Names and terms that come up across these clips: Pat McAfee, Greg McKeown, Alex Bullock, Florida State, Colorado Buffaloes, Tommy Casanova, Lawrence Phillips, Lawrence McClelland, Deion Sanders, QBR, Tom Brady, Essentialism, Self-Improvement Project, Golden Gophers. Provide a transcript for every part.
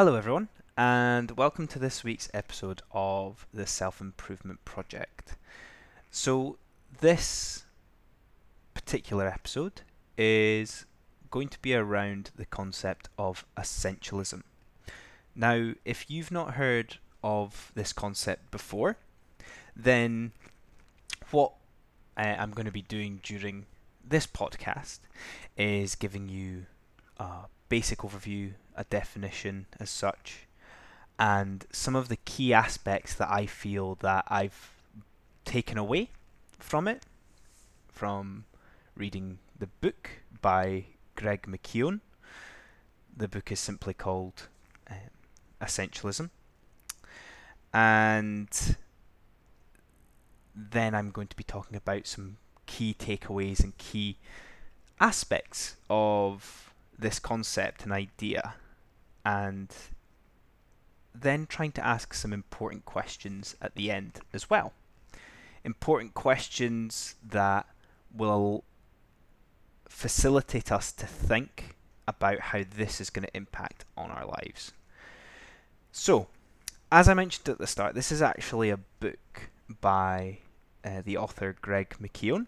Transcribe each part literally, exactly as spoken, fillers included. Hello everyone, and welcome to this week's episode of the Self-Improvement Project. So this particular episode is going to be around the concept of essentialism. Now, if you've not heard of this concept before, then what uh, I'm going to be doing during this podcast is giving you a basic overview, a definition as such, and some of the key aspects that I feel that I've taken away from it, from reading the book by Greg McKeown. The book is simply called um, Essentialism. And then I'm going to be talking about some key takeaways and key aspects of this concept and idea, and then trying to ask some important questions at the end as well. Important questions that will facilitate us to think about how this is going to impact on our lives. So, as I mentioned at the start, this is actually a book by uh, the author Greg McKeown,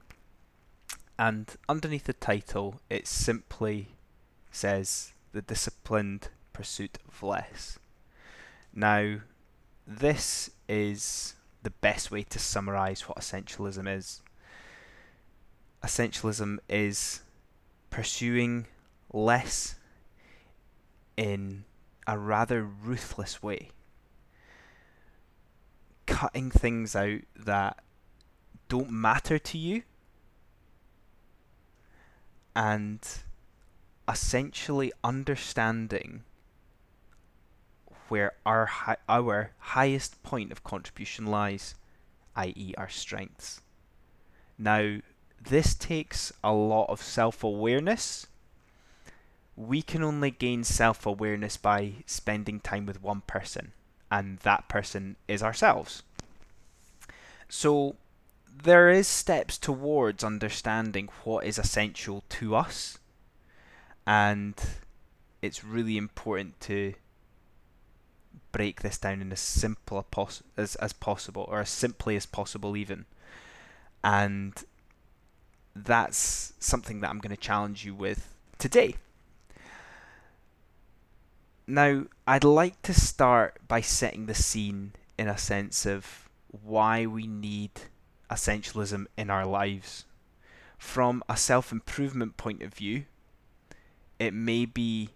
and underneath the title it simply says The Disciplined Pursuit of Less. Now, this is the best way to summarize what essentialism is. Essentialism is pursuing less in a rather ruthless way, cutting things out that don't matter to you, and essentially understanding where our hi- our highest point of contribution lies, that is our strengths. Now, this takes a lot of self-awareness. We can only gain self-awareness by spending time with one person, and that person is ourselves. So there is steps towards understanding what is essential to us, and it's really important to break this down in as simple pos- as, as possible, or as simply as possible even. And that's something that I'm going to challenge you with today. Now, I'd like to start by setting the scene in a sense of why we need essentialism in our lives. From a self-improvement point of view, it may be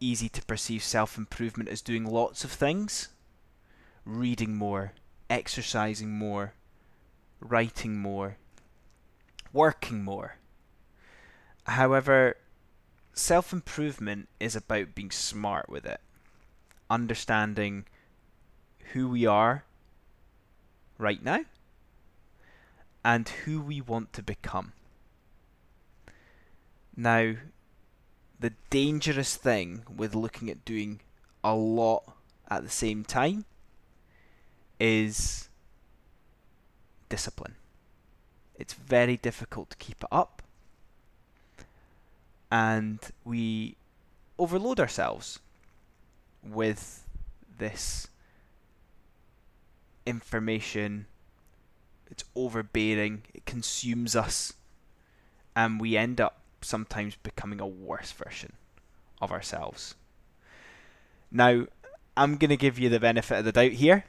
easy to perceive self-improvement as doing lots of things: reading more, exercising more, writing more, working more. However, self-improvement is about being smart with it, understanding who we are right now and who we want to become. Now, the dangerous thing with looking at doing a lot at the same time is discipline. It's very difficult to keep it up, and we overload ourselves with this information. It's overbearing, it consumes us, and we end up sometimes becoming a worse version of ourselves. Now, I'm going to give you the benefit of the doubt here,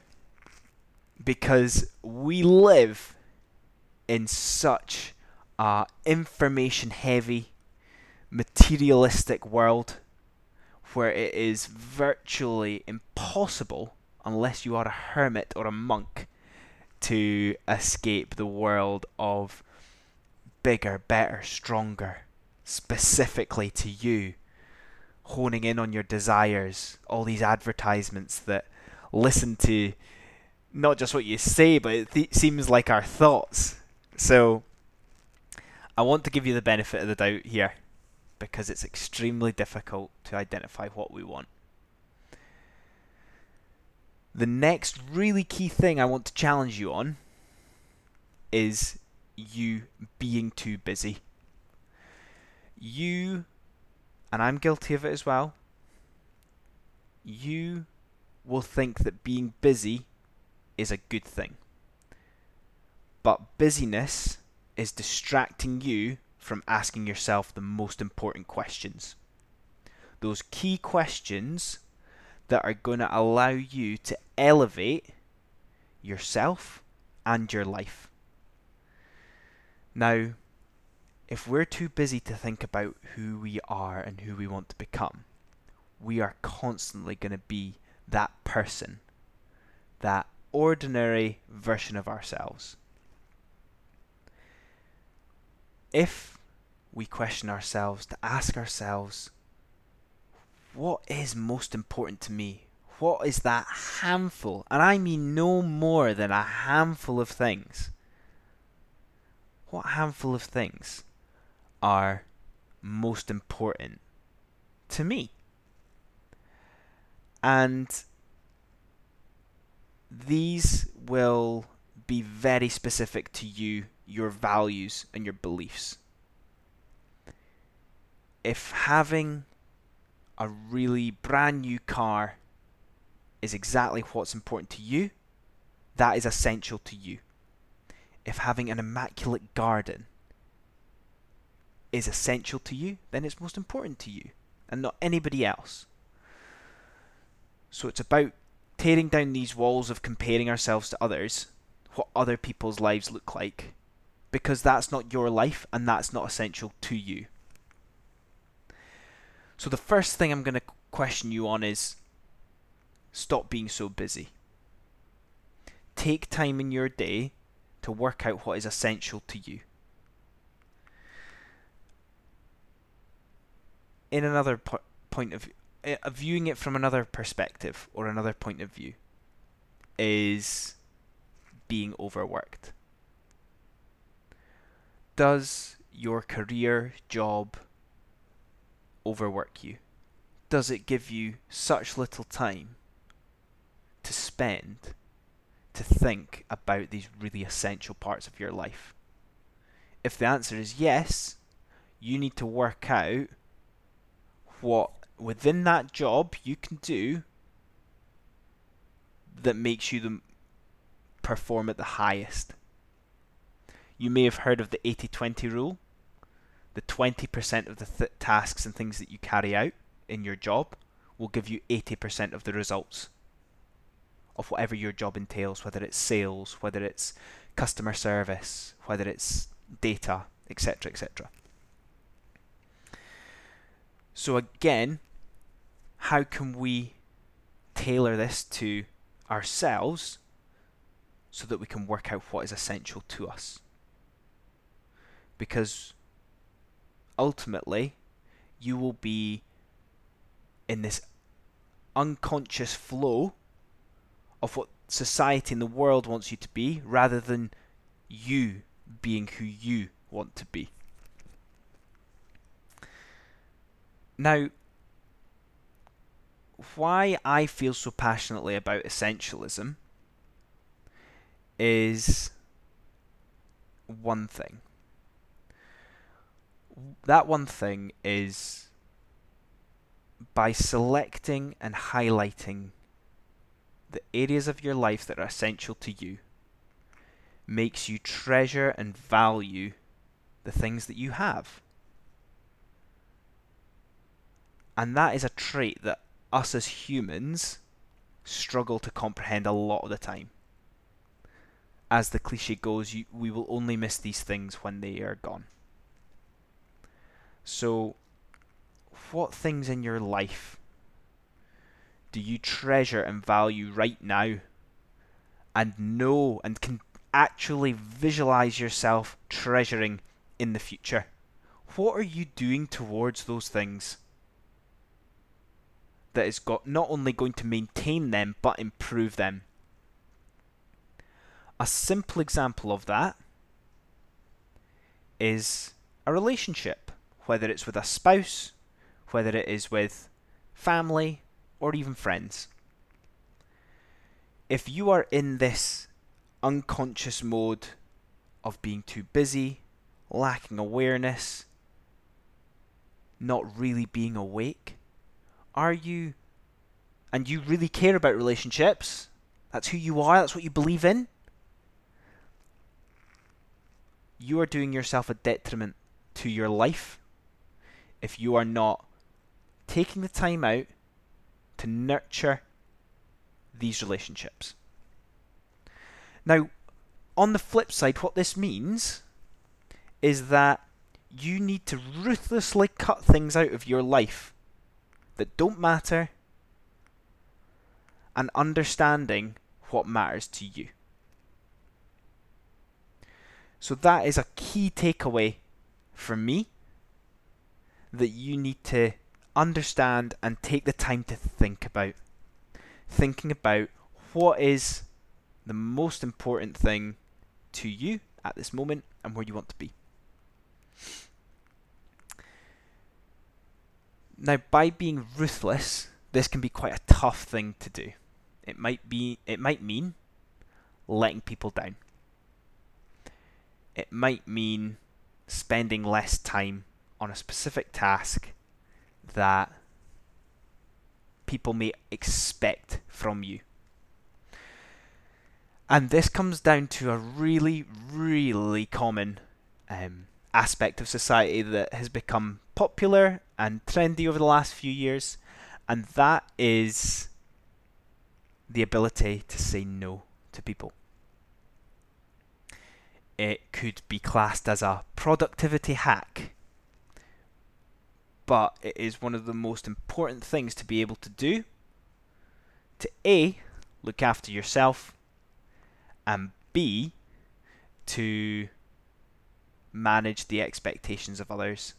because we live in such a information heavy, materialistic world where it is virtually impossible, unless you are a hermit or a monk, to escape the world of bigger, better, stronger, specifically to you, honing in on your desires, all these advertisements that listen to not just what you say, but it th- seems like our thoughts. So I want to give you the benefit of the doubt here, because it's extremely difficult to identify what we want. The next really key thing I want to challenge you on is you being too busy. You, and I'm guilty of it as well, you will think that being busy is a good thing. But busyness is distracting you from asking yourself the most important questions. Those key questions that are going to allow you to elevate yourself and your life. Now, if we're too busy to think about who we are and who we want to become, we are constantly going to be that person, that ordinary version of ourselves. If we question ourselves to ask ourselves, what is most important to me? What is that handful? And I mean no more than a handful of things. What handful of things are most important to me? And these will be very specific to you, your values and your beliefs. If having a really brand new car is exactly what's important to you, that is essential to you. If having an immaculate garden is essential to you, then it's most important to you and not anybody else. So it's about tearing down these walls of comparing ourselves to others, what other people's lives look like, because that's not your life and that's not essential to you. So the first thing I'm going to question you on is stop being so busy. Take time in your day to work out what is essential to you. In another po- point of view, viewing it from another perspective or another point of view is being overworked. Does your career job overwork you? Does it give you such little time to spend to think about these really essential parts of your life? If the answer is yes, you need to work out what within that job you can do that makes you the, perform at the highest. You may have heard of the eighty twenty rule, the twenty percent of the th- tasks and things that you carry out in your job will give you eighty percent of the results of whatever your job entails, whether it's sales, whether it's customer service, whether it's data, etc, et cetera. So again, how can we tailor this to ourselves so that we can work out what is essential to us? Because ultimately, you will be in this unconscious flow of what society and the world wants you to be, rather than you being who you want to be. Now, why I feel so passionately about essentialism is one thing. That one thing is by selecting and highlighting the areas of your life that are essential to you, makes you treasure and value the things that you have. And that is a trait that us as humans struggle to comprehend a lot of the time. As the cliche goes, you, we will only miss these things when they are gone. So, what things in your life do you treasure and value right now, and know and can actually visualize yourself treasuring in the future? What are you doing towards those things that is got not only going to maintain them, but improve them? A simple example of that is a relationship, whether it's with a spouse, whether it is with family, or even friends. If you are in this unconscious mode of being too busy, lacking awareness, not really being awake, are you and you really care about relationships, that's who you are, that's what you believe in, you are doing yourself a detriment to your life if you are not taking the time out to nurture these relationships. Now, on the flip side, what this means is that you need to ruthlessly cut things out of your life that don't matter, and understanding what matters to you. So that is a key takeaway for me, that you need to understand and take the time to think about. Thinking about what is the most important thing to you at this moment and where you want to be. Now, by being ruthless, this can be quite a tough thing to do. It might be, it might mean letting people down. It might mean spending less time on a specific task that people may expect from you. And this comes down to a really, really common um, aspect of society that has become popular and trendy over the last few years, and that is the ability to say no to people. It could be classed as a productivity hack, but it is one of the most important things to be able to do to A, look after yourself, and B, to manage the expectations of others.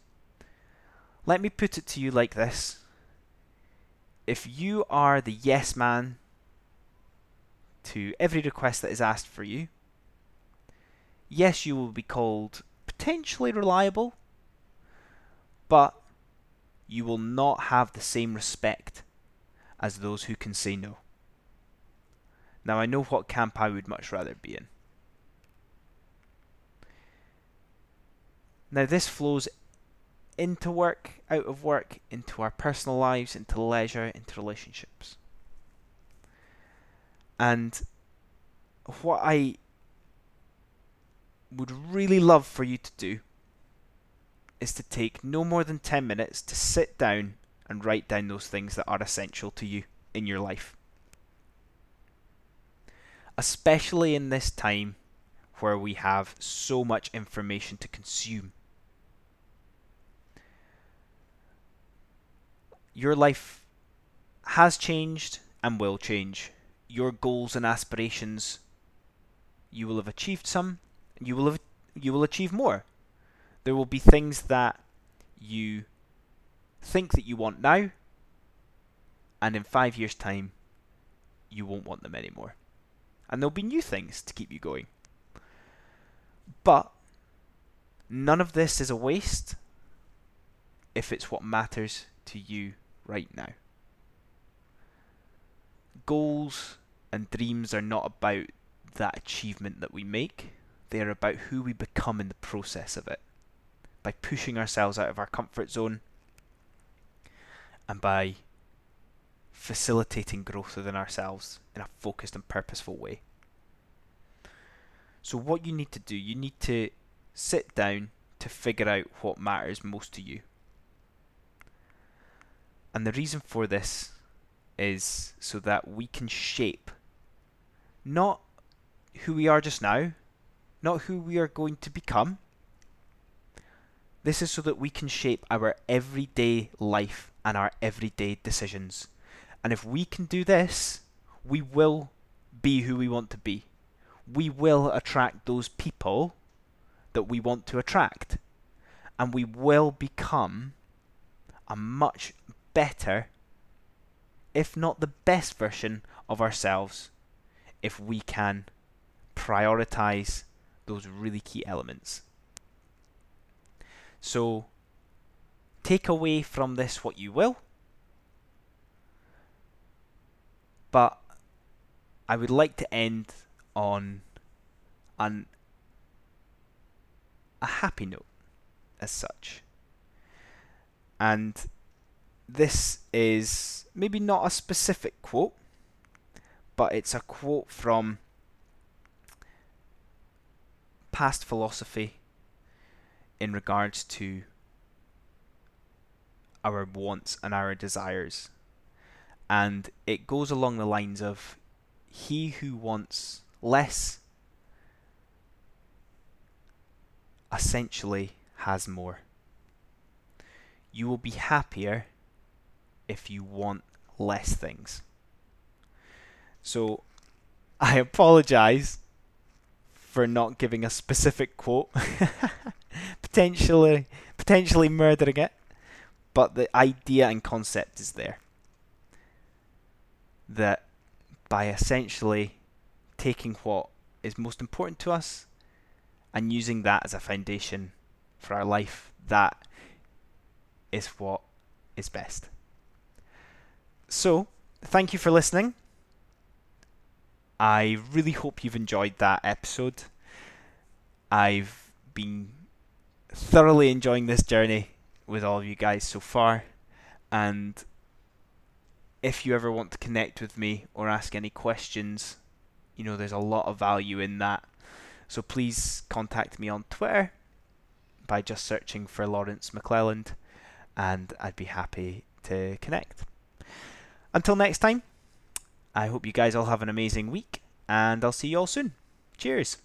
Let me put it to you like this. If you are the yes man to every request that is asked for you, yes, you will be called potentially reliable, but you will not have the same respect as those who can say no. Now, I know what camp I would much rather be in. Now, this flows into work, out of work, into our personal lives, into leisure, into relationships. And what I would really love for you to do is to take no more than ten minutes to sit down and write down those things that are essential to you in your life. Especially in this time where we have so much information to consume. Your life has changed and will change. Your goals and aspirations, you will have achieved some, and you will have, you will achieve more. There will be things that you think that you want now, and in five years' time, you won't want them anymore. And there'll be new things to keep you going. But none of this is a waste if it's what matters to you right now. Goals and dreams are not about that achievement that we make. They are about who we become in the process of it, by pushing ourselves out of our comfort zone and by facilitating growth within ourselves in a focused and purposeful way. So what you need to do, you need to sit down to figure out what matters most to you. And the reason for this is so that we can shape not who we are just now, not who we are going to become. This is so that we can shape our everyday life and our everyday decisions. And if we can do this, we will be who we want to be. We will attract those people that we want to attract. And we will become a much better, if not the best version of ourselves, if we can prioritize those really key elements. So take away from this what you will, but I would like to end on an, a happy note as such. And this is maybe not a specific quote, but it's a quote from past philosophy in regards to our wants and our desires. And it goes along the lines of, he who wants less essentially has more. You will be happier if you want less things. So I apologize for not giving a specific quote, potentially potentially murdering it, but the idea and concept is there. That by essentially taking what is most important to us and using that as a foundation for our life, that is what is best. So, thank you for listening. I really hope you've enjoyed that episode. I've been thoroughly enjoying this journey with all of you guys so far, and if you ever want to connect with me or ask any questions, you know, there's a lot of value in that. So please contact me on Twitter by just searching for Lawrence McClelland, and I'd be happy to connect. Until next time, I hope you guys all have an amazing week, and I'll see you all soon. Cheers!